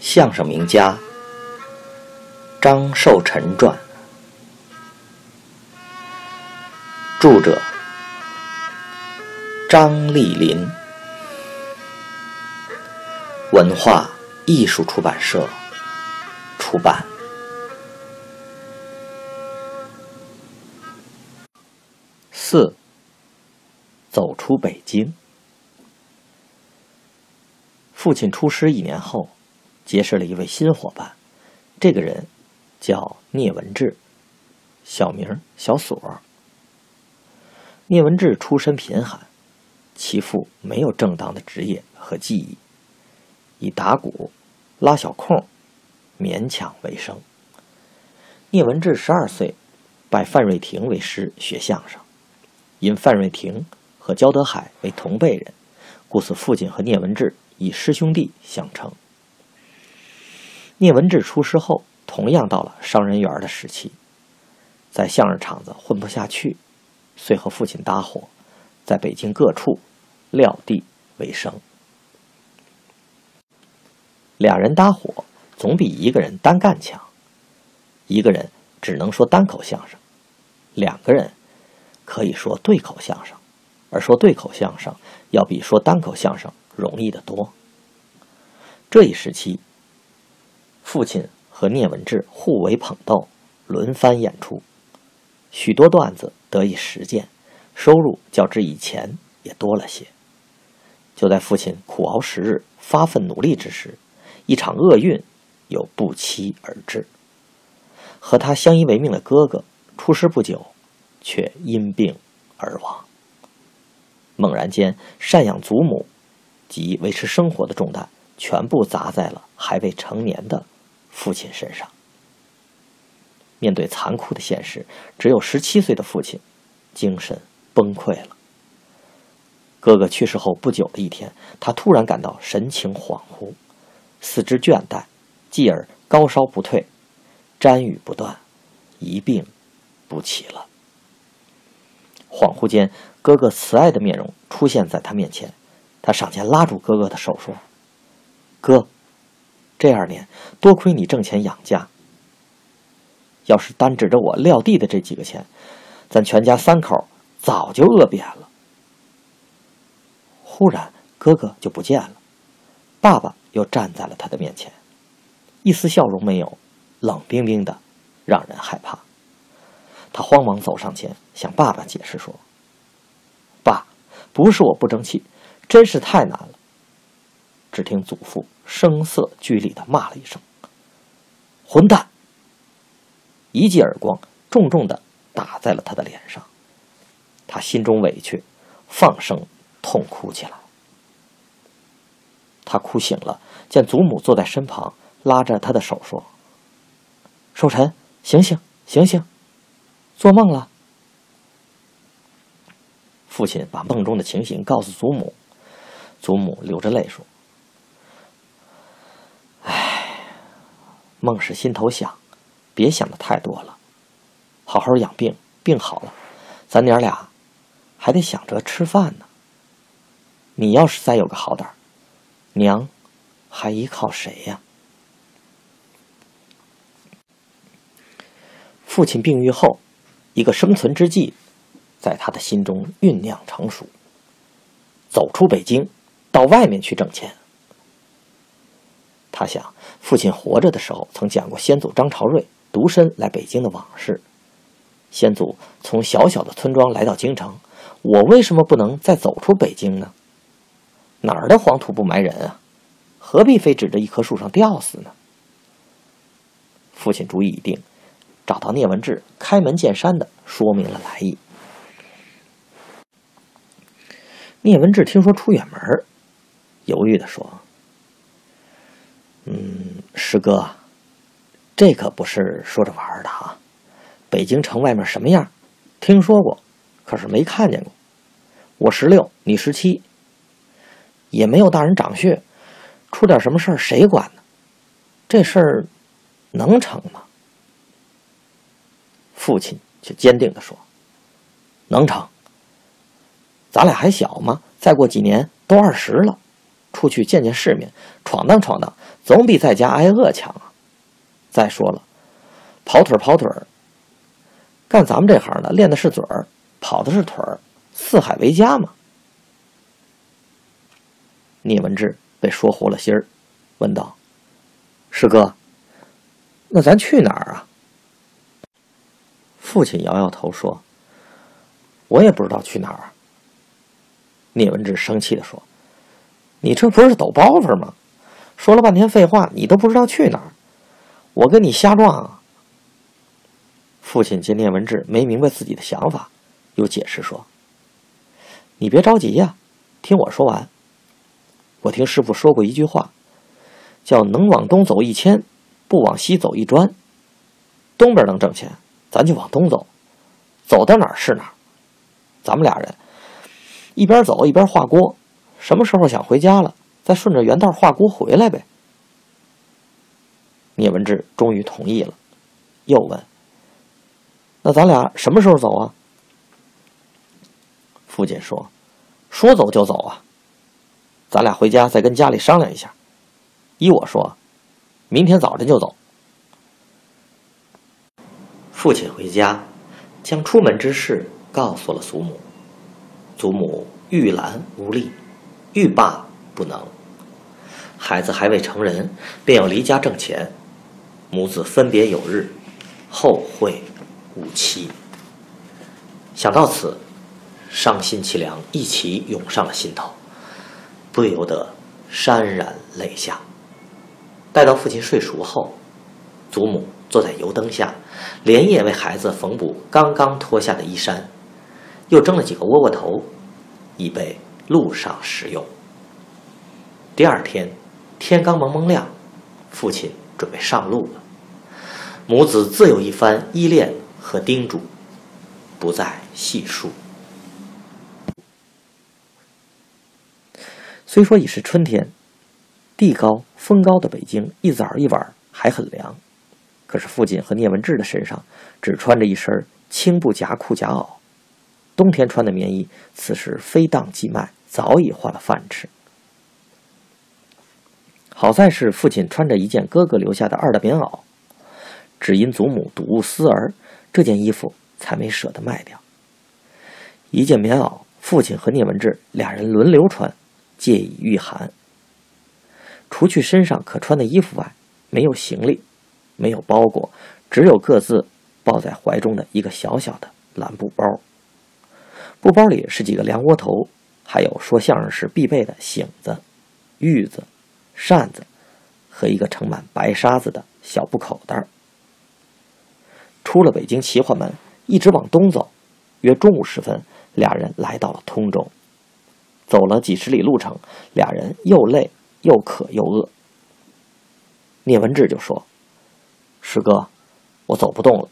相声名家张寿臣传，著者张丽林，文化艺术出版社出版。4. 走出北京。父亲出师一年后，结识了一位新伙伴，这个人叫聂文志，小名小锁。聂文志出身贫寒，其父没有正当的职业和技艺，以打鼓、拉小空勉强为生。聂文志12岁拜范瑞亭为师学相声，因范瑞亭和焦德海为同辈人，故此父亲和聂文志以师兄弟相称。聂文志出师后，同样到了商人园的时期，在相声场子混不下去，遂和父亲搭伙，在北京各处撂地为生。俩人搭伙总比一个人单干强，一个人只能说单口相声，两个人可以说对口相声，而说对口相声要比说单口相声容易得多。这一时期，父亲和聂文志互为捧逗，轮番演出，许多段子得以实践，收入较之以前也多了些。就在父亲苦熬10日发奋努力之时，一场厄运又不期而至。和他相依为命的哥哥出师不久，却因病而亡。猛然间，赡养祖母及维持生活的重担全部砸在了还未成年的父亲身上。面对残酷的现实，只有17岁的父亲精神崩溃了。哥哥去世后不久的一天，他突然感到神情恍惚，四肢倦怠，继而高烧不退，沾雨不断，一病不起了。恍惚间，哥哥慈爱的面容出现在他面前，他上前拉住哥哥的手说：“哥，这2年多亏你挣钱养家，要是单指着我撂地的这几个钱，咱全家3口早就饿扁了。”忽然哥哥就不见了，爸爸又站在了他的面前，一丝笑容没有，冷冰冰的，让人害怕。他慌忙走上前向爸爸解释说：“爸，不是我不争气，真是太难了。”只听祖父声色俱厉地骂了一声：“混蛋！”一记耳光重重地打在了他的脸上，他心中委屈，放声痛哭起来。他哭醒了，见祖母坐在身旁，拉着他的手说：“寿辰，醒醒，醒醒，做梦了。”父亲把梦中的情形告诉祖母，祖母流着泪说：“唉，梦是心头想，别想的太多了，好好养病，病好了，咱娘俩还得想着吃饭呢。你要是再有个好点儿，娘还依靠谁呀？”父亲病愈后，一个生存之计在他的心中酝酿成熟：走出北京，到外面去挣钱。他想，父亲活着的时候曾讲过先祖张朝瑞独身来北京的往事。先祖从小小的村庄来到京城，我为什么不能再走出北京呢？哪儿的黄土不埋人啊，何必非指着一棵树上吊死呢？父亲主意已定，找到聂文志，开门见山地说明了来意。聂文志听说出远门，犹豫地说：“师哥，这可不是说着玩的啊！北京城外面什么样，听说过，可是没看见过。我16，你17，也没有大人长训，出点什么事儿谁管呢？这事儿能成吗？”父亲却坚定地说：“能成，咱俩还小嘛，再过几年都20了，出去见见世面，闯荡闯荡，总比在家挨饿强啊。再说了，跑腿儿，干咱们这行的练的是嘴儿，跑的是腿儿，四海为家嘛。聂文志被说活了心儿，问道：“师哥，那咱去哪儿啊？”父亲摇摇头说：“我也不知道去哪儿。”聂文志生气地说：“你这不是抖包袱吗？说了半天废话，你都不知道去哪儿，我跟你瞎撞啊！”父亲见聂文志没明白自己的想法，又解释说：“你别着急呀，听我说完。我听师傅说过一句话，叫能往东走1000，不往西走1砖。东边能挣钱，咱就往东走，走到哪儿是哪儿。咱们俩人一边走一边画锅，什么时候想回家了，再顺着原道画锅回来呗。”聂文志终于同意了，又问：“那咱俩什么时候走啊？”父亲说：“说走就走啊，咱俩回家再跟家里商量一下。依我说，明天早晨就走。”父亲回家，将出门之事告诉了祖母。祖母欲拦无力，欲罢不能。孩子还未成人，便要离家挣钱，母子分别有日，后会无期。想到此，伤心凄凉一起涌上了心头，不由得潸然泪下。待到父亲睡熟后，祖母坐在油灯下，连夜为孩子缝补刚刚脱下的衣衫，又蒸了几个窝窝头，以备路上食用。第二天天刚蒙蒙亮，父亲准备上路了。母子自有一番依恋和叮嘱，不再细述。虽说已是春天，地高风高的北京一早一晚还很凉，可是父亲和聂文志的身上只穿着一身青布夹裤夹袄，冬天穿的棉衣此时非当即卖，早已换了饭吃。好在是父亲穿着一件哥哥留下的二的棉袄，只因祖母睹物思儿，这件衣服才没舍得卖掉。一件棉袄，父亲和聂文志俩人轮流穿，借以御寒。除去身上可穿的衣服外，没有行李，没有包裹，只有各自抱在怀中的一个小小的蓝布包。布包里是几个凉窝头，还有说相声时必备的醒子、玉子、扇子和一个盛满白沙子的小布口袋。出了北京齐化门，一直往东走，约中午时分，俩人来到了通州。走了几十里路程，俩人又累又渴又饿。聂文志就说：“师哥，我走不动了，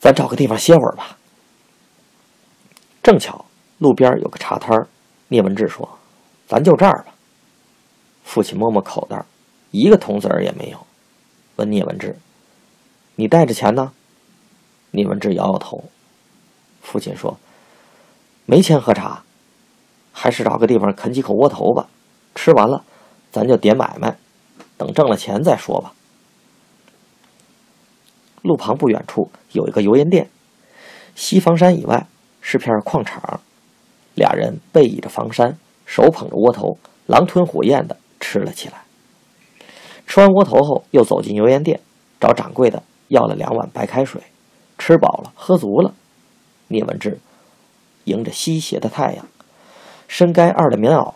咱找个地方歇会儿吧。”正巧路边有个茶摊，聂文志说：“咱就这儿吧。”父亲摸摸口袋，一个铜子儿也没有，问聂文志：“你带着钱呢？”聂文志摇摇头。父亲说：“没钱喝茶，还是找个地方啃几口窝头吧，吃完了咱就点买卖，等挣了钱再说吧。”路旁不远处有一个油盐店，西房山以外是片矿场，俩人背倚着房山，手捧着窝头，狼吞虎咽的吃了起来。吃完窝头后，又走进油盐店，找掌柜的要了2碗白开水。吃饱了喝足了，聂文志迎着西斜的太阳，身该二的棉袄，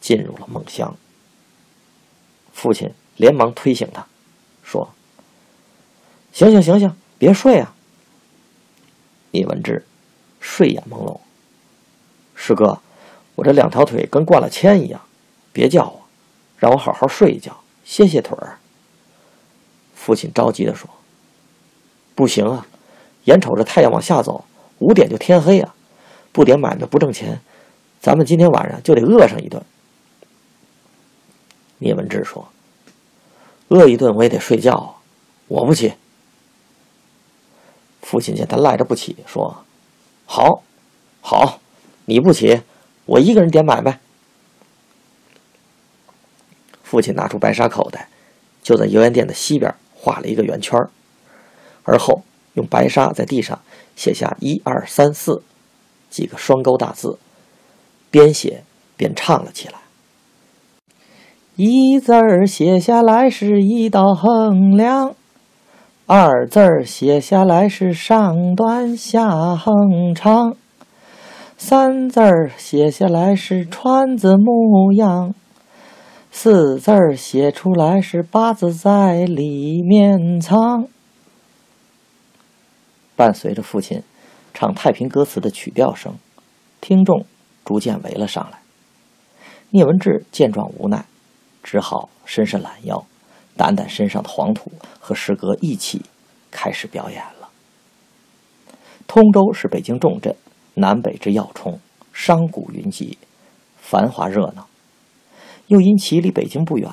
进入了梦乡。父亲连忙推醒他，说：“行，别睡啊。”聂文志睡眼朦胧：“师哥，我这2条腿跟灌了铅一样，别叫我，让我好好睡一觉，歇歇腿儿。”父亲着急地说：“不行啊，眼瞅着太阳往下走，5点就天黑啊，不点买卖不挣钱，咱们今天晚上就得饿上一顿。”聂文志说：“饿一顿我也得睡觉啊，我不起。”父亲见他赖着不起，说：“好，你不起，我一个人点买卖。”父亲拿出白纱口袋，就在油盐店的西边画了一个圆圈，而后用白纱在地上写下1、2、3、4几个双钩大字，边写边唱了起来。一字儿写下来是一道横梁，二字儿写下来是上端下横长，三字儿写下来是川字模样，四字儿写出来是八字在里面藏。伴随着父亲唱太平歌词的曲调声，听众逐渐围了上来。聂文志见状无奈，只好伸伸懒腰，掸掸身上的黄土，和诗歌一起开始表演了。通州是北京重镇，南北之要冲，商贾云集，繁华热闹。又因其离北京不远，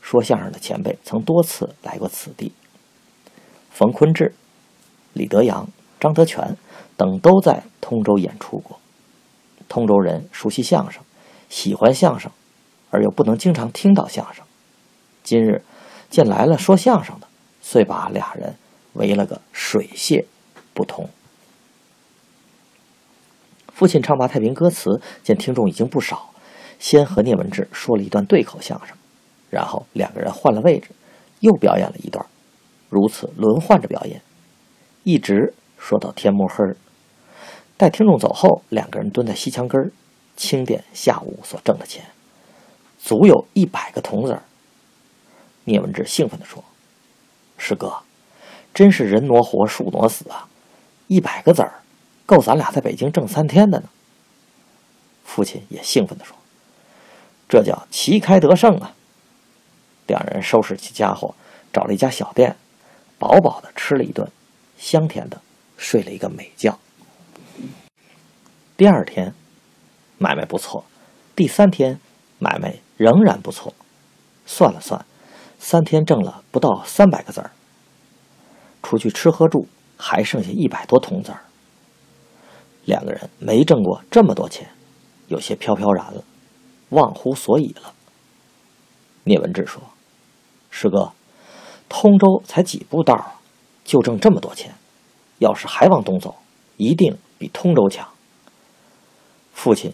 说相声的前辈曾多次来过此地，冯坤志、李德阳、张德全等都在通州演出过。通州人熟悉相声，喜欢相声，而又不能经常听到相声。今日见来了说相声的，遂把俩人围了个水泄不通。父亲唱罢太平歌词，见听众已经不少，先和聂文志说了一段对口相声，然后两个人换了位置，又表演了一段，如此轮换着表演，一直说到天摸黑。待听众走后，两个人蹲在西墙根儿清点下午所挣的钱，足有100个铜子。聂文志兴奋地说：“师哥，真是人挪活，树挪死啊！100个子儿，够咱俩在北京挣3天的呢。”父亲也兴奋地说：“这叫旗开得胜啊！”两人收拾起家伙，找了一家小店，饱饱的吃了一顿，香甜的睡了一个美觉。第二天，买卖不错；第三天，买卖仍然不错。算了算，3天挣了不到300个子儿，除去吃喝住，还剩下100多铜子儿。两个人没挣过这么多钱，有些飘飘然了，忘乎所以了。聂文志说：“师哥，通州才几步道啊，就挣这么多钱，要是还往东走，一定比通州强。”父亲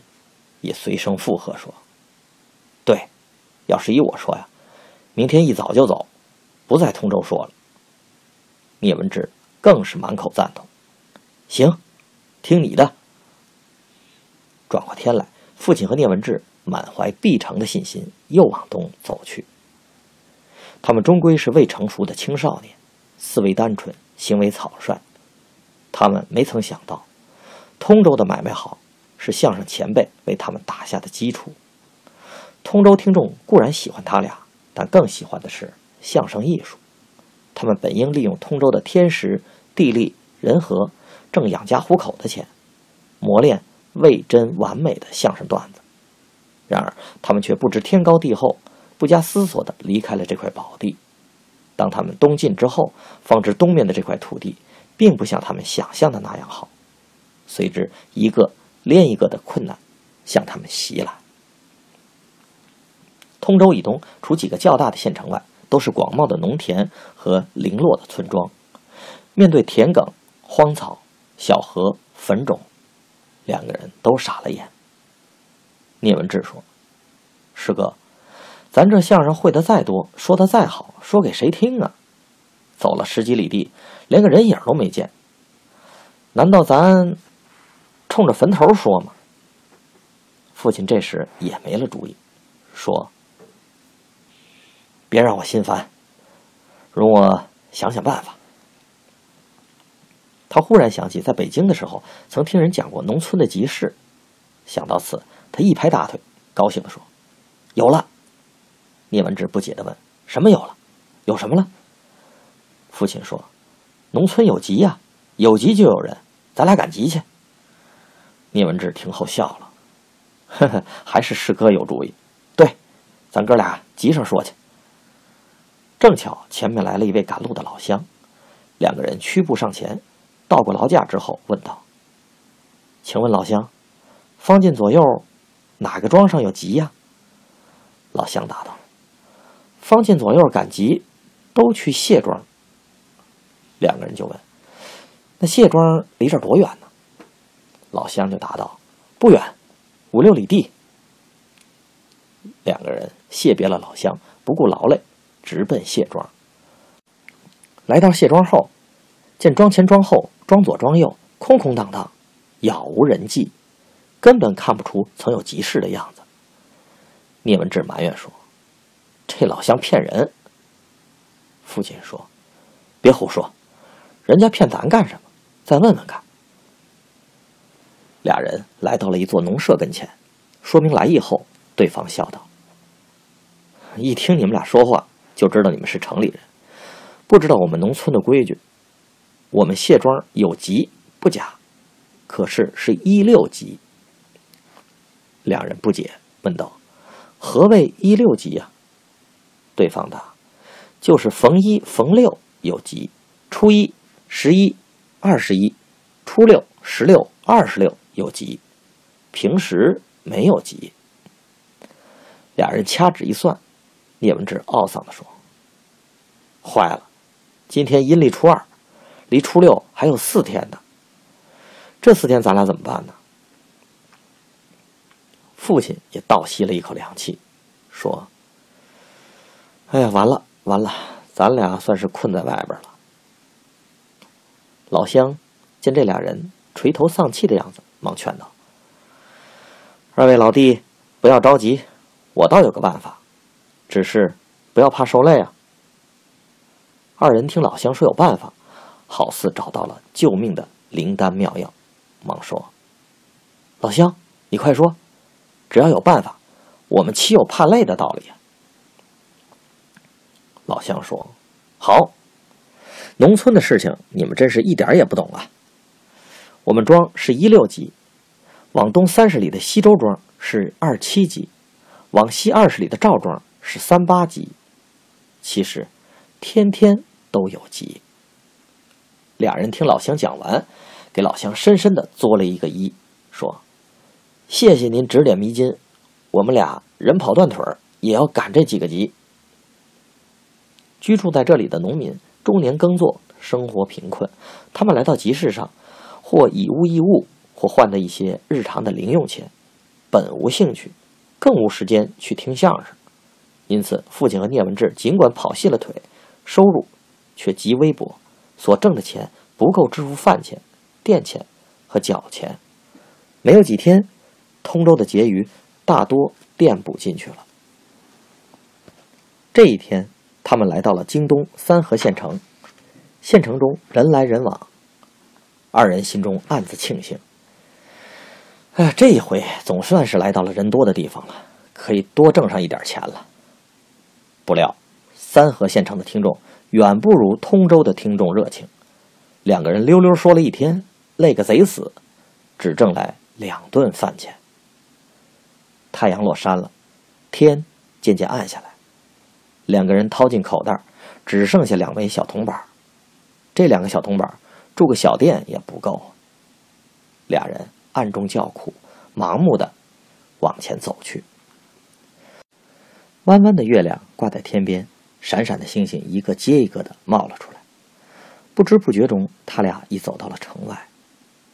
也随声附和说：“对，要是依我说呀，明天一早就走，不在通州说了。”聂文志更是满口赞同：“行，听你的。”转过天来，父亲和聂文志满怀必成的信心，又往东走去。他们终归是未成熟的青少年，思维单纯，行为草率。他们没曾想到，通州的买卖好，是相声前辈为他们打下的基础。通州听众固然喜欢他俩，但更喜欢的是相声艺术。他们本应利用通州的天时、地利、人和，挣养家糊口的钱，磨练未臻完美的相声段子。然而他们却不知天高地厚，不加思索地离开了这块宝地。当他们东进之后，方知东面的这块土地并不像他们想象的那样好，随之一个连一个的困难向他们袭来。通州以东除几个较大的县城外，都是广袤的农田和零落的村庄。面对田埂、荒草、小河、坟冢，两个人都傻了眼。聂文志说：“师哥，咱这相声会得再多，说得再好，说给谁听啊？走了10几里地，连个人影都没见。难道咱冲着坟头说吗？”父亲这时也没了主意，说：“别让我心烦，容我想想办法。”他忽然想起在北京的时候曾听人讲过农村的集市，想到此，他一拍大腿，高兴地说：“有了！”聂文志不解地问：“什么有了？有什么了？”父亲说：“农村有集呀，有集就有人，咱俩赶集去。”聂文志听后笑了：“呵呵，还是师哥有主意。对，咱哥俩集上说去。”正巧前面来了一位赶路的老乡，两个人屈步上前，到过劳驾之后问道：“请问老乡，方近左右哪个庄上有集呀？”老乡答道：“方进左右赶集都去谢庄。两个人就问，那谢庄离这儿多远呢？老乡就答道，不远，5-6里地。两个人谢别了老乡，不顾劳累，直奔谢庄。来到谢庄后，见庄前庄后庄左庄右空空荡荡，杳无人迹，根本看不出曾有集市的样子。聂文志埋怨说，这老乡骗人。父亲说，别胡说，人家骗咱干什么？再问问看。俩人来到了一座农舍跟前，说明来意后，对方笑道，一听你们俩说话就知道你们是城里人，不知道我们农村的规矩。我们谢庄有集不假，可是16集。两人不解，问道，何谓16集呀？对方答，就是逢一逢六有集，初一、11、21，初六、16、26有集，平时没有集。俩人掐指一算，聂文志懊丧地说，坏了，今天阴历初二，离初六还有4天呢，这4天咱俩怎么办呢？父亲也倒吸了一口凉气，说，哎呀，完了，咱俩算是困在外边了。老乡见这俩人垂头丧气的样子，忙劝道，二位老弟不要着急，我倒有个办法，只是不要怕受累啊。二人听老乡说有办法，好似找到了救命的灵丹妙药，忙说，老乡你快说，只要有办法，我们岂有怕累的道理啊？老乡说，好，农村的事情你们真是一点也不懂啊。我们庄是16集，往东30里的西周庄是27集，往西20里的赵庄是38集。其实天天都有集。俩人听老乡讲完，给老乡深深的作了一个揖，说，谢谢您指点迷津，我们俩人跑断腿也要赶这几个集。居住在这里的农民中年耕作，生活贫困，他们来到集市上，或以物易物，或换的一些日常的零用钱，本无兴趣，更无时间去听相声。因此父亲和聂文志尽管跑细了腿，收入却极微薄，所挣的钱不够支付饭钱、电钱和缴钱。没有几天，通州的结余大多垫补进去了。这一天他们来到了京东三河县城，县城中人来人往，二人心中暗自庆幸，哎，这一回总算是来到了人多的地方了，可以多挣上一点钱了。不料三河县城的听众远不如通州的听众热情，两个人溜溜说了一天，累个贼死，只挣来2顿饭钱。太阳落山了，天渐渐暗下来，两个人掏进口袋，只剩下2枚小铜板。这2个小铜板住个小店也不够。俩人暗中叫苦，盲目的往前走去。弯弯的月亮挂在天边，闪闪的星星一个接一个的冒了出来。不知不觉中，他俩已走到了城外。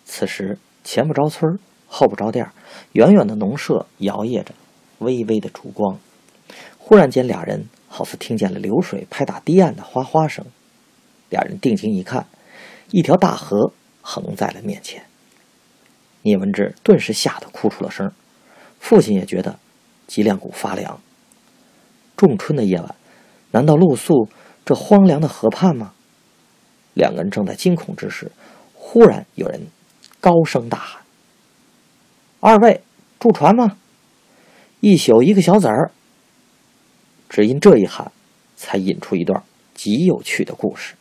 此时前不着村，后不着店，远远的农舍摇曳着微微的烛光。忽然间，俩人好似听见了流水拍打堤岸的哗哗声。俩人定睛一看，一条大河横在了面前。聂文志顿时吓得哭出了声，父亲也觉得脊梁骨发凉。仲春的夜晚，难道露宿这荒凉的河畔吗？两个人正在惊恐之时，忽然有人高声大喊，二位住船吗？一宿1个小子儿。只因这一喊，才引出一段极有趣的故事。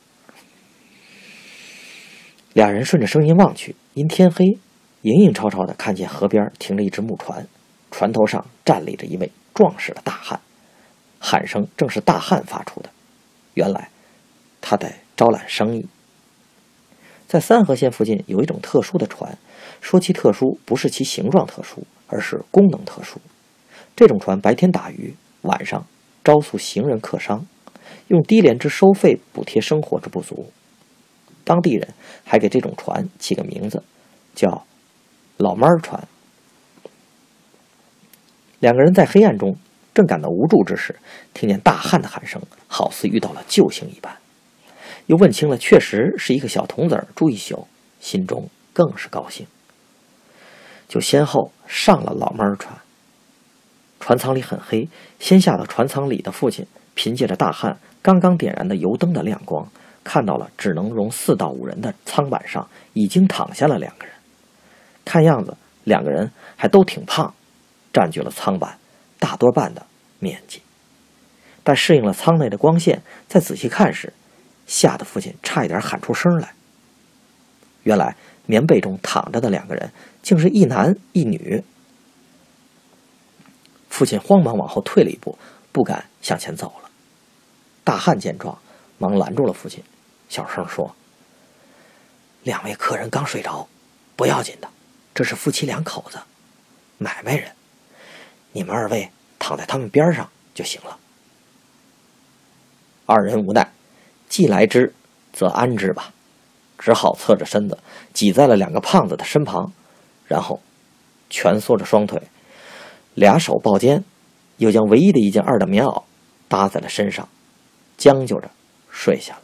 俩人顺着声音望去，因天黑，影影绰绰的看见河边停着一只木船，船头上站立着一位壮实的大汉，喊声正是大汉发出的。原来他在招揽生意。在三河县附近有一种特殊的船，说其特殊，不是其形状特殊，而是功能特殊。这种船白天打鱼，晚上招诉行人客商，用低廉之收费补贴生活之不足。当地人还给这种船起个名字，叫老妈儿船。两个人在黑暗中正感到无助之时，听见大汉的喊声，好似遇到了救星一般。又问清了，确实是一个小童子儿住一宿，心中更是高兴，就先后上了老妈儿船。船舱里很黑，先下到船舱里的父亲，凭借着大汉刚刚点燃的油灯的亮光，看到了只能容4到5人的舱板上已经躺下了2个人，看样子两个人还都挺胖，占据了舱板大多半的面积。但适应了舱内的光线，再仔细看时，吓得父亲差一点喊出声来。原来棉被中躺着的2个人竟是一男一女。父亲慌忙往后退了一步，不敢向前走了。大汉见状，忙拦住了父亲，小声说：“两位客人刚睡着，不要紧的，这是夫妻2口子，买卖人，你们2位躺在他们边上就行了。”2人无奈，既来之则安之吧，只好侧着身子挤在了2个胖子的身旁，然后蜷缩着双腿，2手抱肩，又将唯一的一件2的棉袄搭在了身上，将就着睡下了。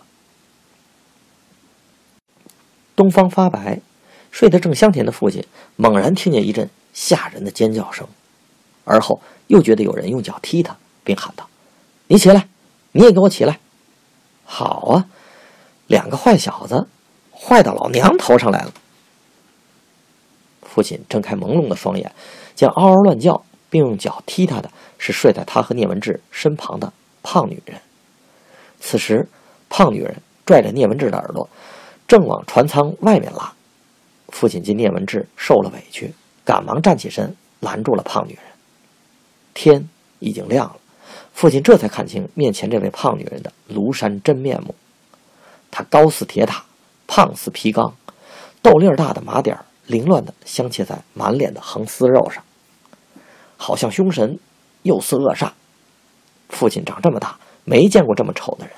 东方发白，睡得正香甜的父亲猛然听见一阵吓人的尖叫声，而后又觉得有人用脚踢他，并喊道：“你起来，你也给我起来！”好啊，2个坏小子，坏到老娘头上来了。父亲睁开朦胧的双眼，见嗷嗷乱叫并用脚踢他的是睡在他和聂文志身旁的胖女人。此时胖女人拽着聂文志的耳朵，正往船舱外面拉。父亲见聂文志受了委屈，赶忙站起身拦住了胖女人。天已经亮了，父亲这才看清面前这位胖女人的庐山真面目。她高似铁塔，胖似皮缸，豆粒大的麻点凌乱地镶嵌在满脸的横丝肉上，好像凶神又似恶煞。父亲长这么大没见过这么丑的人，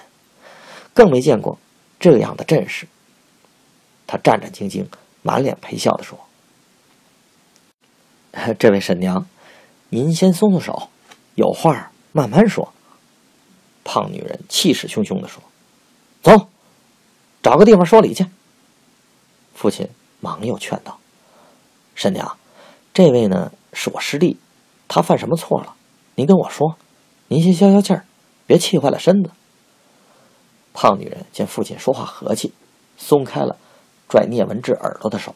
更没见过这样的阵势。他战战兢兢，满脸陪笑地说：“这位婶娘，您先松松手，有话慢慢说。”胖女人气势汹汹地说：“走，找个地方说理去。”父亲忙又劝道：“婶娘，这位呢是我师弟，他犯什么错了？您跟我说，您先消消气儿，别气坏了身子。”胖女人见父亲说话和气，松开了拽聂文志耳朵的手，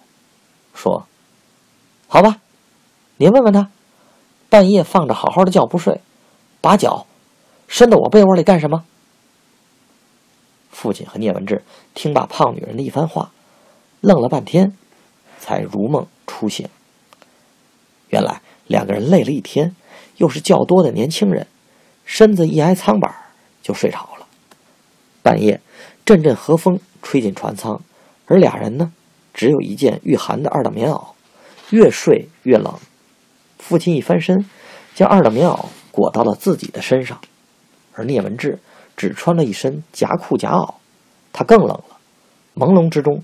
说：“好吧，您问问他，半夜放着好好的觉不睡，把脚伸到我被窝里干什么？”父亲和聂文志听罢胖女人的一番话，愣了半天，才如梦初醒。原来2个人累了一天，又是较多的年轻人，身子一挨舱板就睡着了。半夜阵阵和风吹进船舱，而2人呢只有一件御寒的2的棉袄，越睡越冷。父亲一翻身，将2的棉袄裹到了自己的身上，而聂文志只穿了一身夹裤夹袄，他更冷了，朦胧之中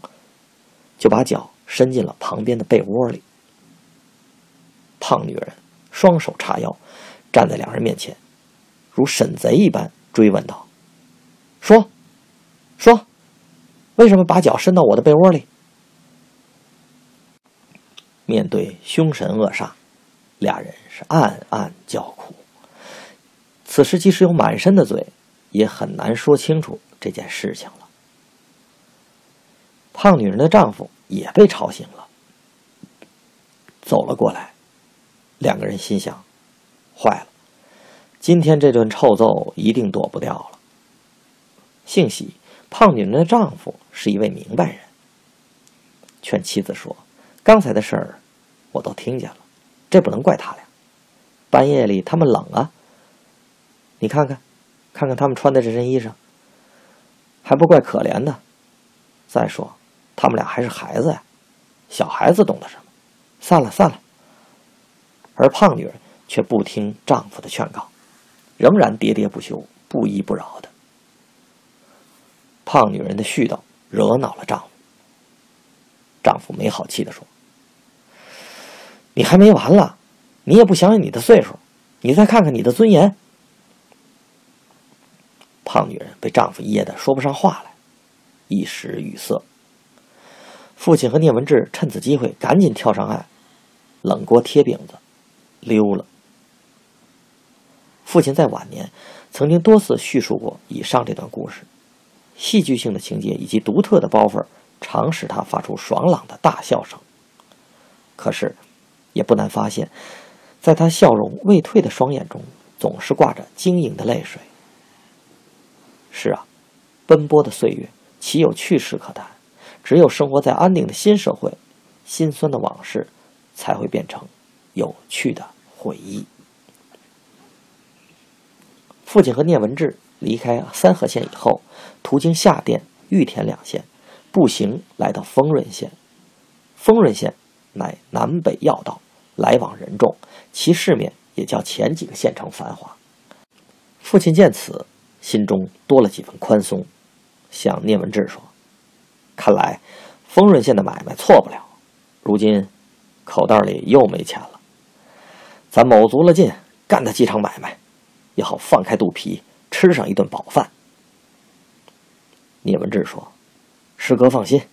就把脚伸进了旁边的被窝里。胖女人双手叉腰，站在2人面前，如审贼一般追问道：“说，为什么把脚伸到我的被窝里？”面对凶神恶煞，2人是暗暗叫苦。此时即使有满身的嘴，也很难说清楚这件事情了。胖女人的丈夫也被吵醒了，走了过来。2个人心想：坏了，今天这顿臭揍一定躲不掉了。幸喜胖女人的丈夫是一位明白人，劝妻子说：“刚才的事儿我都听见了，这不能怪他俩。半夜里他们冷啊，你看看他们穿的这身衣裳，还不怪可怜的。再说他们俩还是孩子呀，小孩子懂得什么？散了。”而胖女人却不听丈夫的劝告，仍然喋喋不休，不依不饶的。胖女人的絮叨惹恼了丈夫，丈夫没好气地说：“你还没完了，你也不想想你的岁数，你再看看你的尊严。”胖女人被丈夫噎得说不上话来，一时语塞。父亲和聂文志趁此机会赶紧跳上岸，冷锅贴饼子溜了。父亲在晚年曾经多次叙述过以上这段故事，戏剧性的情节以及独特的包袱常使他发出爽朗的大笑声。可是也不难发现，在他笑容未退的双眼中总是挂着晶莹的泪水。是啊，奔波的岁月岂有趣事可谈？只有生活在安定的新社会，辛酸的往事才会变成有趣的回忆。父亲和聂文志离开三河县以后，途经下甸、玉田两县，步行来到丰润县。丰润县乃南北要道，来往人众，其市面也较前几个县城繁华。父亲见此，心中多了几分宽松，向聂文志说：“看来丰润县的买卖错不了，如今口袋里又没钱了，咱卯足了劲干他几场买卖，也好放开肚皮吃上一顿饱饭。”聂文志说：“师哥放心。”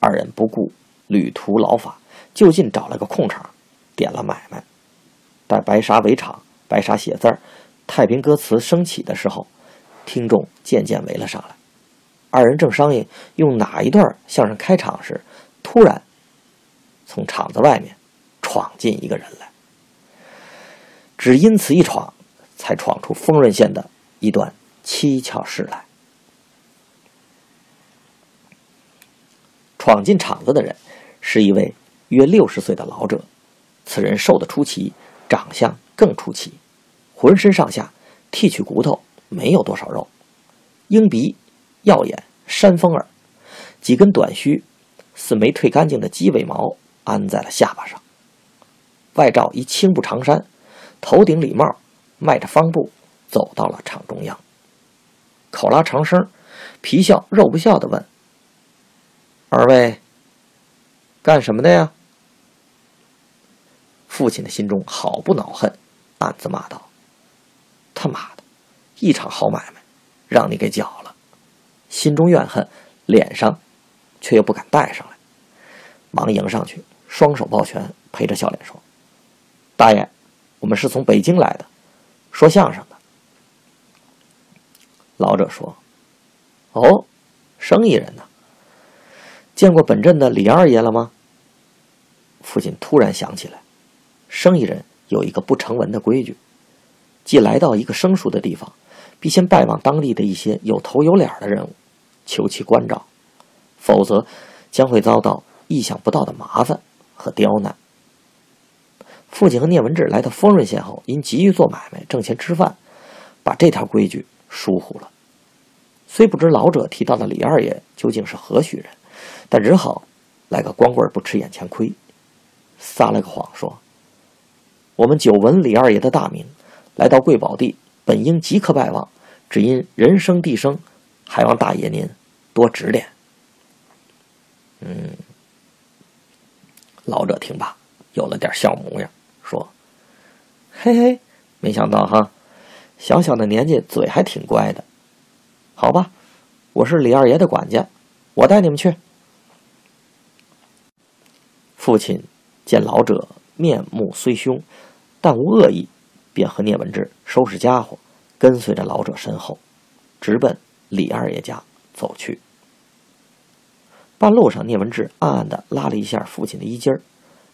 二人不顾旅途劳乏，就近找了个空场，点了买卖。待白沙围场、白沙写字儿、太平歌词升起的时候，听众渐渐围了上来。二人正商议用哪一段相声开场时，突然从场子外面闯进一个人来。只因此一闯，才闯出丰润县的一段蹊跷事来。闯进场子的人是一位约60岁的老者，此人瘦得出奇，长相更出奇。浑身上下剃去骨头，没有多少肉，鹰鼻、耀眼、山峰耳，几根短须似没褪干净的鸡尾毛安在了下巴上，外罩一青布长衫，头顶礼帽，迈着方步走到了场中央，口拉长声，皮笑肉不笑地问：“二位干什么的呀？”父亲的心中好不恼恨，暗自骂道：“他妈的，一场好买卖让你给搅了。”心中怨恨，脸上却又不敢带上来，忙迎上去，双手抱拳，陪着笑脸说：“大爷，我们是从北京来的，说相声的。”老者说：“哦，生意人呢？见过本镇的李二爷了吗？”父亲突然想起来，生意人有一个不成文的规矩，即来到一个生疏的地方，必先拜望当地的一些有头有脸的人物，求其关照，否则将会遭到意想不到的麻烦和刁难。父亲和聂文志来到丰润县后，因急于做买卖挣钱吃饭，把这条规矩疏忽了。虽不知老者提到的李二爷究竟是何许人，但只好来个光棍不吃眼前亏，撒了个谎说：“我们久闻李二爷的大名，来到贵宝地，本应即刻拜望，只因人生地生，还望大爷您多指点。”老者听罢，有了点笑模样，说：“嘿嘿，没想到哈，小小的年纪嘴还挺乖的。好吧，我是李二爷的管家，我带你们去。”父亲见老者面目虽凶，但无恶意，便和聂文志收拾家伙，跟随着老者身后，直奔李二爷家走去。半路上，聂文志暗暗地拉了一下父亲的衣襟，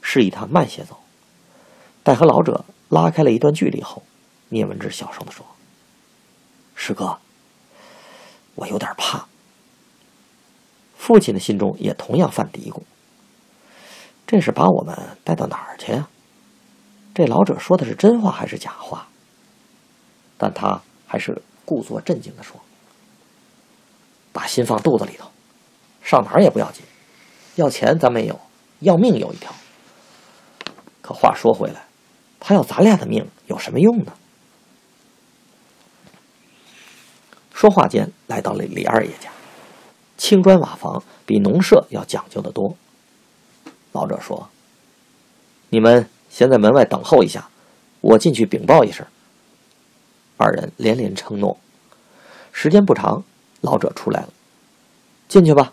示意他慢些走。待和老者拉开了一段距离后，聂文志小声地说：“师哥，我有点怕。”父亲的心中也同样犯嘀咕：“这是把我们带到哪儿去呀？这老者说的是真话还是假话？”但他还是故作镇静地说：“把心放肚子里头，上哪儿也不要紧，要钱咱没有，要命有一条。可话说回来，他要咱俩的命有什么用呢？说话间来到了李二爷家。青砖瓦房比农舍要讲究得多。老者说：“你们先在门外等候一下，我进去禀报一声。”二人连连承诺。时间不长，老者出来了：“进去吧。”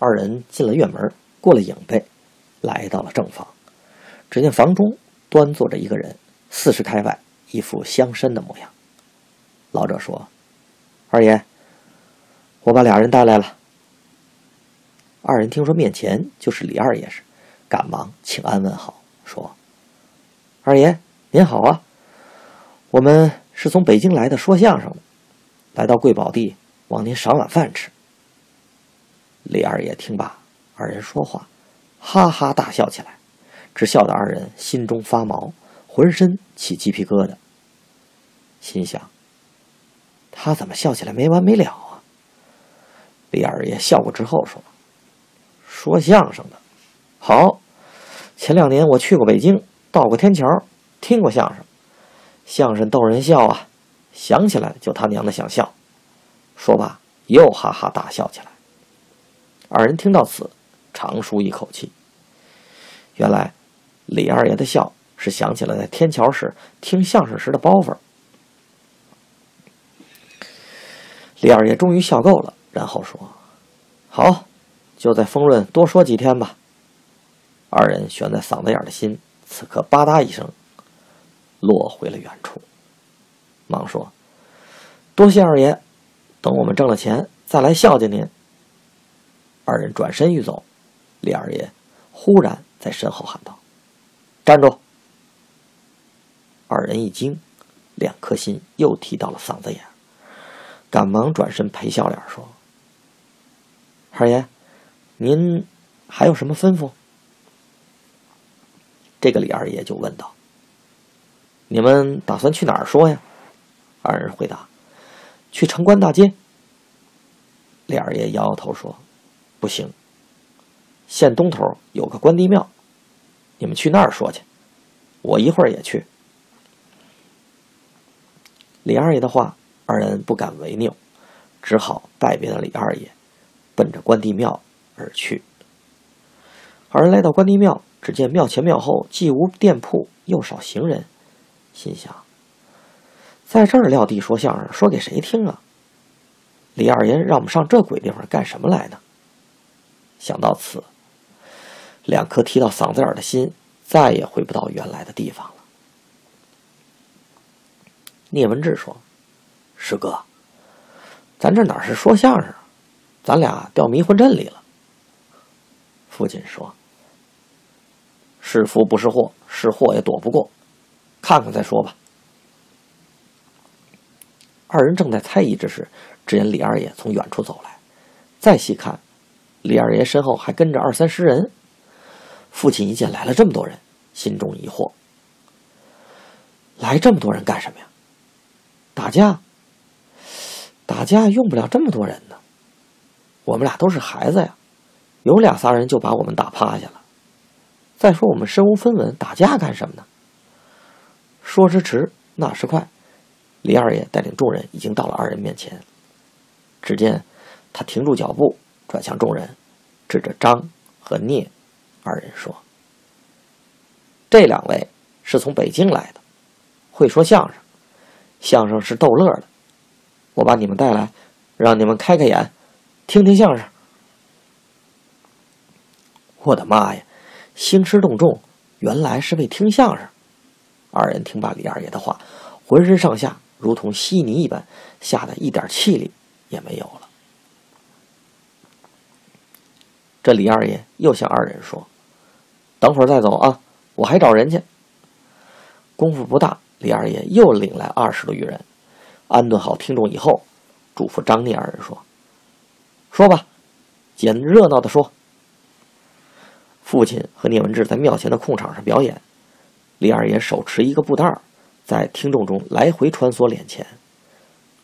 二人进了院门，过了影背，来到了正房。只见房中端坐着一个人，40开外，一副乡绅的模样。老者说：“二爷，我把俩人带来了。”二人听说面前就是李二爷时，赶忙请安问好，说：“二爷您好啊，我们是从北京来的说相声的，来到贵宝地望您赏碗饭吃。”李二爷听罢二人说话，哈哈大笑起来，只笑得二人心中发毛，浑身起鸡皮疙瘩，心想他怎么笑起来没完没了啊。李二爷笑过之后说：“说相声的好，前2年我去过北京，到过天桥，听过相声，相声逗人笑啊，想起来就他娘的想笑。”说罢又哈哈大笑起来。二人听到此长舒一口气，原来李二爷的笑是想起了在天桥时听相声时的包袱。李二爷终于笑够了，然后说：“好，就在丰润多说几天吧。”二人悬在嗓子眼的心此刻吧嗒一声落回了远处，忙说：“多谢二爷，等我们挣了钱再来孝敬您。”二人转身欲走，李二爷忽然在身后喊道：“站住！”二人一惊，2颗心又提到了嗓子眼，赶忙转身陪笑脸说：“二爷，您还有什么吩咐？”这个李二爷就问道：“你们打算去哪儿说呀？”二人回答：“去城关大街。”李二爷摇摇头说：“不行，县东头有个关帝庙，你们去那儿说去，我一会儿也去。”李二爷的话，二人不敢违拗，只好拜别了李二爷，奔着关帝庙而去。二人来到关帝庙，只见庙前庙后既无店铺，又少行人，心想在这儿撂地说相声，说给谁听啊？李二爷让我们上这鬼地方干什么来呢？想到此，2颗提到嗓子眼的心再也回不到原来的地方了。聂文志说：“师哥，咱这哪是说相声，咱俩掉迷魂阵里了。”父亲说：“是福不是祸，是祸也躲不过，看看再说吧。”二人正在猜疑之时，只见李二爷从远处走来，再细看，李二爷身后还跟着20-30人。父亲一见来了这么多人，心中疑惑：来这么多人干什么呀？打架？打架用不了这么多人呢。我们俩都是孩子呀，有2-3人就把我们打趴下了。再说我们身无分文，打架干什么呢？说时迟，那时快，李二爷带领众人已经到了二人面前。只见他停住脚步，转向众人，指着张和聂二人说：“这2位是从北京来的，会说相声，相声是逗乐的，我把你们带来，让你们开开眼，听听相声。”我的妈呀，兴师动众，原来是为听相声。二人听罢李二爷的话，浑身上下如同稀泥一般，吓得一点气力也没有了。这李二爷又向二人说：“等会儿再走啊，我还找人去。”功夫不大，李二爷又领来20多余人，安顿好听众以后，嘱咐张聂二人说：“说吧，捡热闹的说。”父亲和聂文志在庙前的空场上表演，李二爷手持一个布袋，在听众中来回穿梭脸前。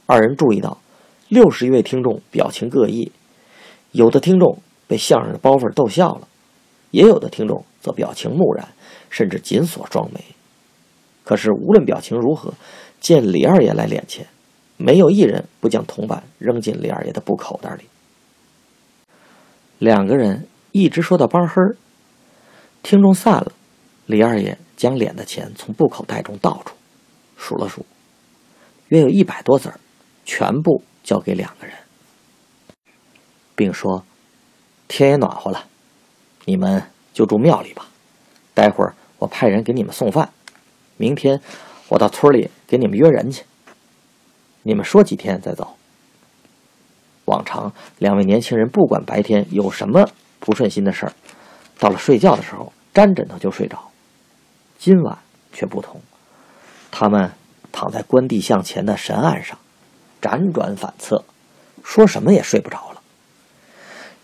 二人注意到61位听众表情各异，有的听众被相声的包袱逗笑了，也有的听众则表情木然，甚至紧锁双眉。可是无论表情如何，见李二爷来敛钱，没有一人不将铜板扔进李二爷的布口袋里。两个人一直说到帮黑儿，听众散了，李二爷将敛的钱从布口袋中倒出，数了数，约有100多子，全部交给两个人，并说：“天也暖和了，你们就住庙里吧。待会儿我派人给你们送饭，明天我到村里给你们约人去，你们说几天再走。”往常两位年轻人不管白天有什么不顺心的事儿，到了睡觉的时候沾枕头就睡着，今晚却不同，他们躺在关帝像前的神案上，辗转反侧，说什么也睡不着了。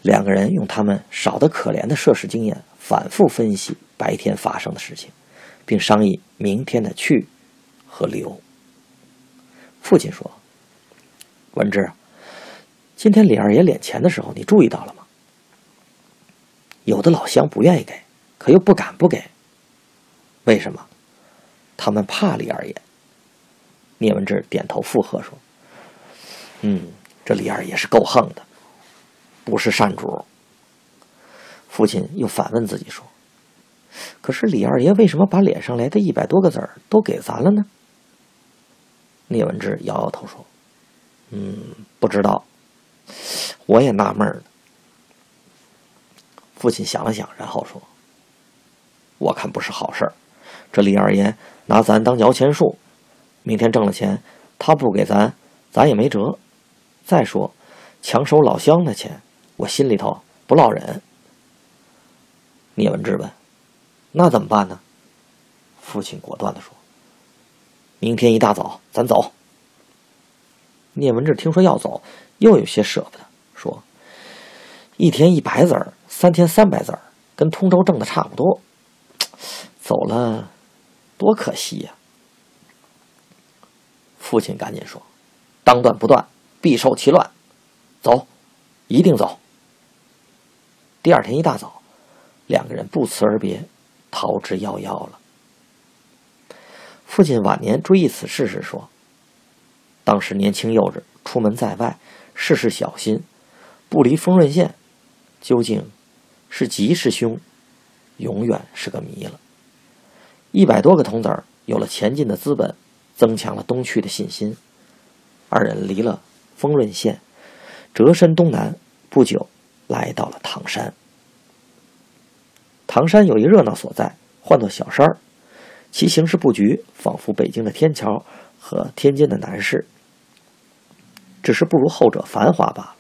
两个人用他们少得可怜的涉世经验，反复分析白天发生的事情，并商议明天的去和留。父亲说：“文志，今天李二爷敛钱的时候，你注意到了吗？有的老乡不愿意给，可又不敢不给，为什么？他们怕李二爷。”聂文志点头附和说：“这李二爷是够横的，不是善主。”父亲又反问自己说：“可是李二爷为什么把脸上来的100多个子儿都给咱了呢？”聂文志摇摇头说：“不知道，我也纳闷呢。”父亲想了想，然后说：“我看不是好事儿，这李二爷拿咱当摇钱树，明天挣了钱，他不给咱，咱也没辙。再说，抢手老乡的钱，我心里头不落忍。”聂文志问：“那怎么办呢？”父亲果断地说：“明天一大早，咱走。”聂文志听说要走，又有些舍不得，说：“1天100子儿，3天300子儿，跟通州挣的差不多，走了多可惜呀！”父亲赶紧说：“当断不断，必受其乱，走，一定走。”第二天一大早，两个人不辞而别，逃之夭夭了。父亲晚年追忆此事时说：“当时年轻幼稚，出门在外，事事小心，不离丰润县，究竟是吉是凶，永远是个谜了。100多个铜子儿，有了前进的资本，增强了东去的信心。二人离了丰润县，折身东南，不久来到了唐山。唐山有一热闹所在，唤作小山儿，其形式布局仿佛北京的天桥和天津的南市，只是不如后者繁华罢了。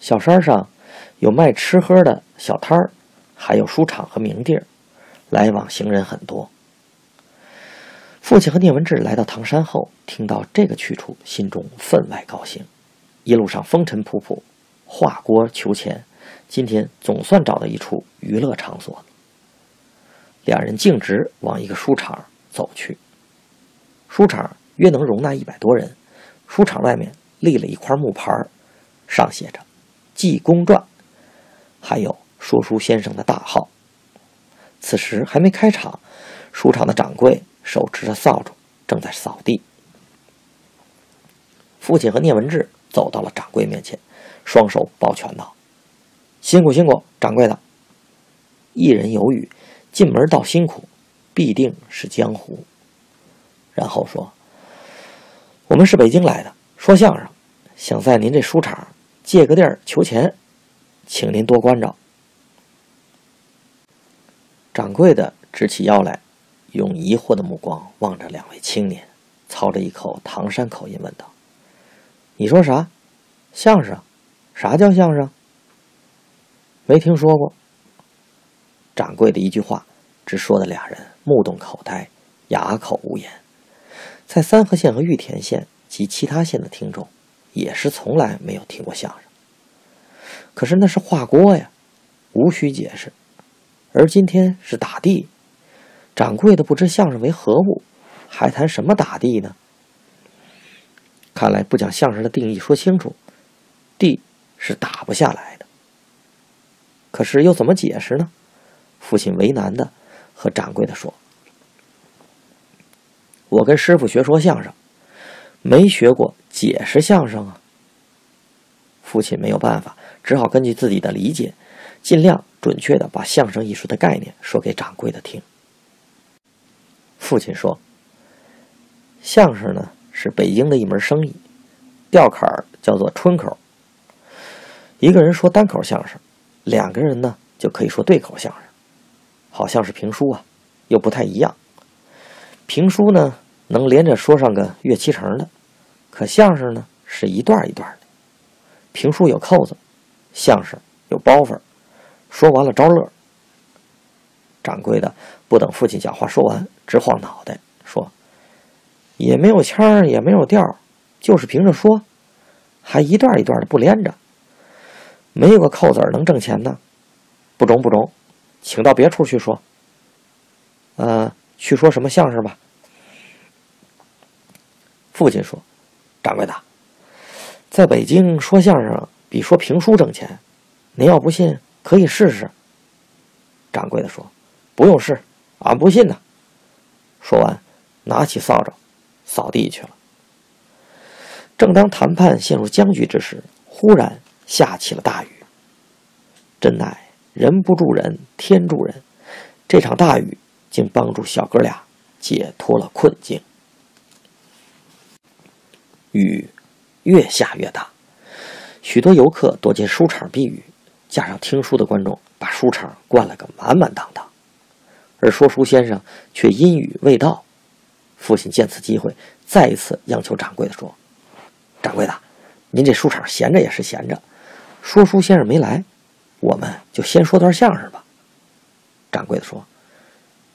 小山上有卖吃喝的小摊儿，还有书场和名地儿，来往行人很多。父亲和聂文志来到唐山后，听到这个去处，心中分外高兴。一路上风尘仆仆，画锅求钱，今天总算找到一处娱乐场所。两人径直往一个书场走去。书场约能容纳100多人。书场外面立了一块木牌，上写着《济公传》，还有说书先生的大号。此时还没开场，书场的掌柜手持着扫帚，正在扫地。父亲和聂文志走到了掌柜面前，双手抱拳道：“辛苦辛苦，掌柜的。”一人有语：“进门道辛苦，必定是江湖。”然后说：“我们是北京来的，说相声，想在您这书场借个地儿求钱，请您多关照。”掌柜的直起腰来，用疑惑的目光望着两位青年，操着一口唐山口音问道：“你说啥？相声？啥叫相声？没听说过。”掌柜的一句话，直说的俩人目瞪口呆，哑口无言。在三河县和玉田县及其他县的听众，也是从来没有听过相声。可是那是画锅呀，无需解释。而今天是打地，掌柜的不知相声为何物，还谈什么打地呢？看来不将相声的定义说清楚，地是打不下来的。可是又怎么解释呢？父亲为难的和掌柜的说：“我跟师傅学说相声，没学过解释相声啊。父亲没有办法，只好根据自己的理解，尽量准确地把相声艺术的概念说给掌柜的听。父亲说，相声呢是北京的一门生意，吊坎儿叫做春口。一个人说单口相声，两个人呢就可以说对口相声，好像是评书啊，又不太一样。评书呢能连着说上个六七成的，可相声呢是一段一段的。评书有扣子，相声有包袱，说完了招乐。掌柜的不等父亲讲话说完，直晃脑袋说，也没有腔也没有调，就是凭着说，还一段一段的不连着，没有个扣子能挣钱呢，不中不中，请到别处去说。去说什么相声吧。父亲说，掌柜的，在北京说相声比说评书挣钱，您要不信可以试试。掌柜的说，不用试，俺不信呢。说完拿起扫帚扫地去了。正当谈判陷入僵局之时，忽然下起了大雨。真乃人不助人，天助人，这场大雨竟帮助小哥俩解脱了困境。雨越下越大，许多游客躲进书场避雨，加上听书的观众把书场灌了个满满当当，而说书先生却因雨未到。父亲见此机会，再一次央求掌柜的说，掌柜的，您这书场闲着也是闲着，说书先生没来，我们就先说段相声吧。掌柜的说，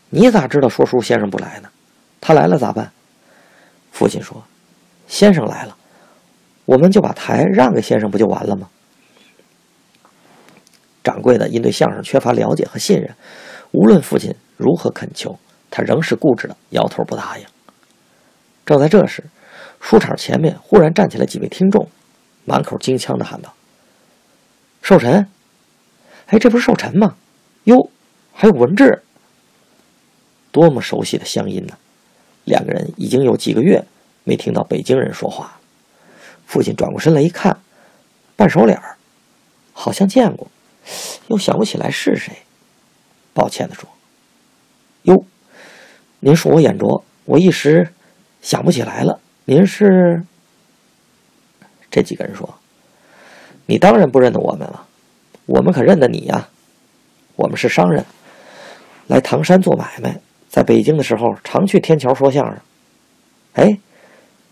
你咋知道说书先生不来呢？他来了咋办？父亲说，先生来了，我们就把台让给先生不就完了吗？掌柜的因对相声缺乏了解和信任，无论父亲如何恳求，他仍是固执的摇头不答应。正在这时，书场前面忽然站起来几位听众，满口京腔的喊道，寿辰，哎，这不是寿辰吗？哟，还有文治，多么熟悉的乡音呢！两个人已经有几个月没听到北京人说话了。父亲转过身来一看，半熟脸儿，好像见过，又想不起来是谁，抱歉地说，哟，您恕我眼拙，我一时想不起来了，您是？这几个人说，你当然不认得我们了，我们可认得你呀，我们是商人，来唐山做买卖，在北京的时候常去天桥说相声。哎，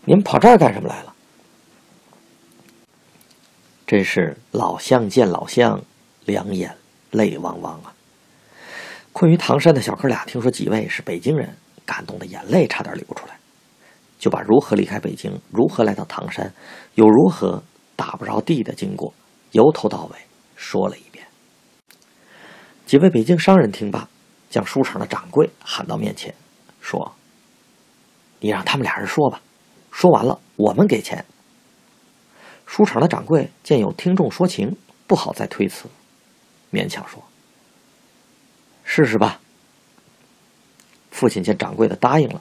你们跑这儿干什么来了？真是老乡见老乡，两眼泪汪汪啊。困于唐山的小哥俩听说几位是北京人，感动的眼泪差点流出来，就把如何离开北京，如何来到唐山，又如何打不着地的经过由头到尾说了一遍。几位北京商人听罢，将书场的掌柜喊到面前说，你让他们俩人说吧，说完了我们给钱。书场的掌柜见有听众说情，不好再推辞，勉强说，试试吧。父亲见掌柜的答应了，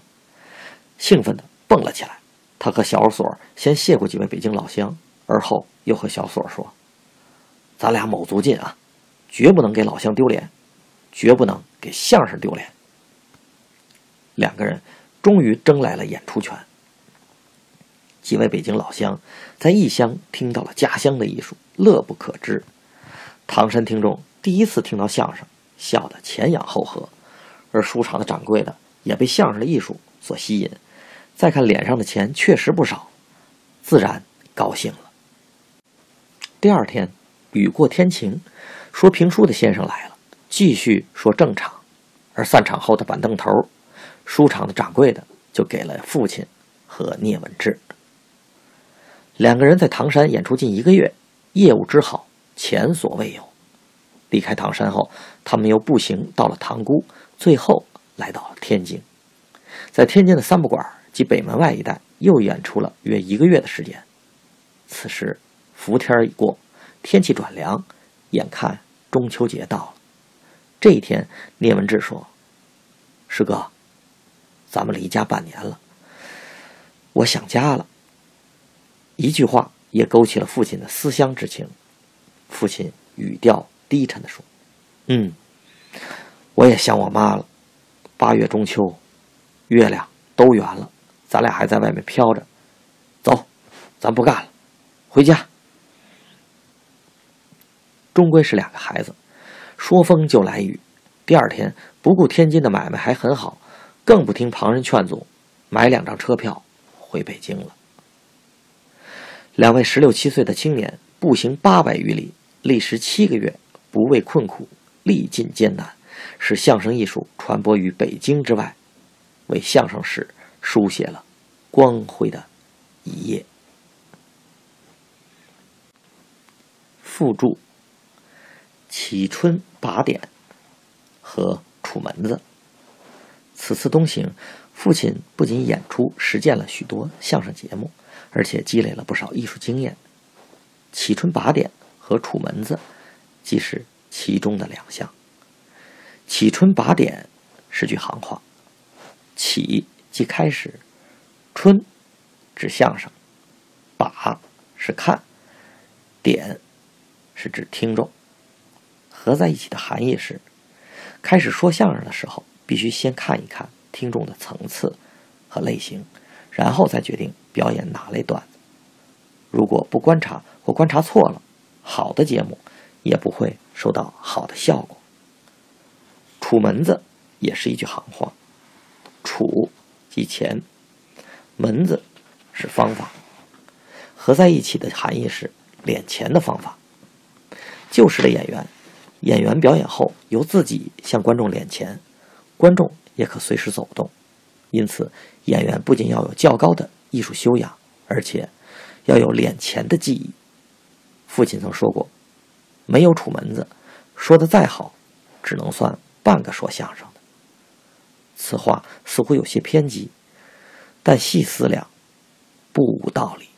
兴奋的蹦了起来。他和小锁先谢过几位北京老乡，而后又和小锁说，咱俩卯足劲啊，绝不能给老乡丢脸，绝不能给相声丢脸。两个人终于争来了演出权。几位北京老乡在异乡听到了家乡的艺术，乐不可支。唐山听众第一次听到相声，笑得前仰后合，而书场的掌柜的也被相声的艺术所吸引，再看脸上的钱确实不少，自然高兴了。第二天雨过天晴，说评书的先生来了，继续说正场，而散场后的板凳头，书场的掌柜的就给了父亲和聂文志。两个人在唐山演出近一个月，业务之好前所未有。离开唐山后，他们又步行到了塘沽，最后来到了天津。在天津的三不管及北门外一带又演出了约一个月的时间。此时伏天已过，天气转凉，眼看中秋节到了。这一天，聂文志说，师哥，咱们离家半年了，我想家了。一句话也勾起了父亲的思乡之情。父亲语调低沉地说：“我也想我妈了。8月中秋，月亮都圆了，咱俩还在外面飘着。走，咱不干了，回家。”终归是两个孩子，说风就来雨。第二天，不顾天津的买卖还很好，更不听旁人劝阻，买2张车票回北京了。两位16、17岁的青年步行800余里，历时7个月，不畏困苦，历尽艰难，使相声艺术传播于北京之外，为相声史书写了光辉的一页。附注：启春靶点和楚门子。此次东行，父亲不仅演出实践了许多相声节目，而且积累了不少艺术经验。启春靶点和楚门子即是其中的两项。启春靶点是句行话，启即开始，春指相声，靶是看，点是指听众。合在一起的含义是，开始说相声的时候，必须先看一看听众的层次和类型，然后再决定表演哪类段子。如果不观察或观察错了，好的节目也不会收到好的效果。楚门子也是一句行话，楚即钱，门子是方法，合在一起的含义是敛钱的方法。旧时的演员表演后由自己向观众敛钱，观众也可随时走动，因此演员不仅要有较高的艺术修养，而且要有敛钱的技艺。父亲曾说过，没有楚门子，说的再好，只能算半个说相声的。此话似乎有些偏激，但细思量不无道理。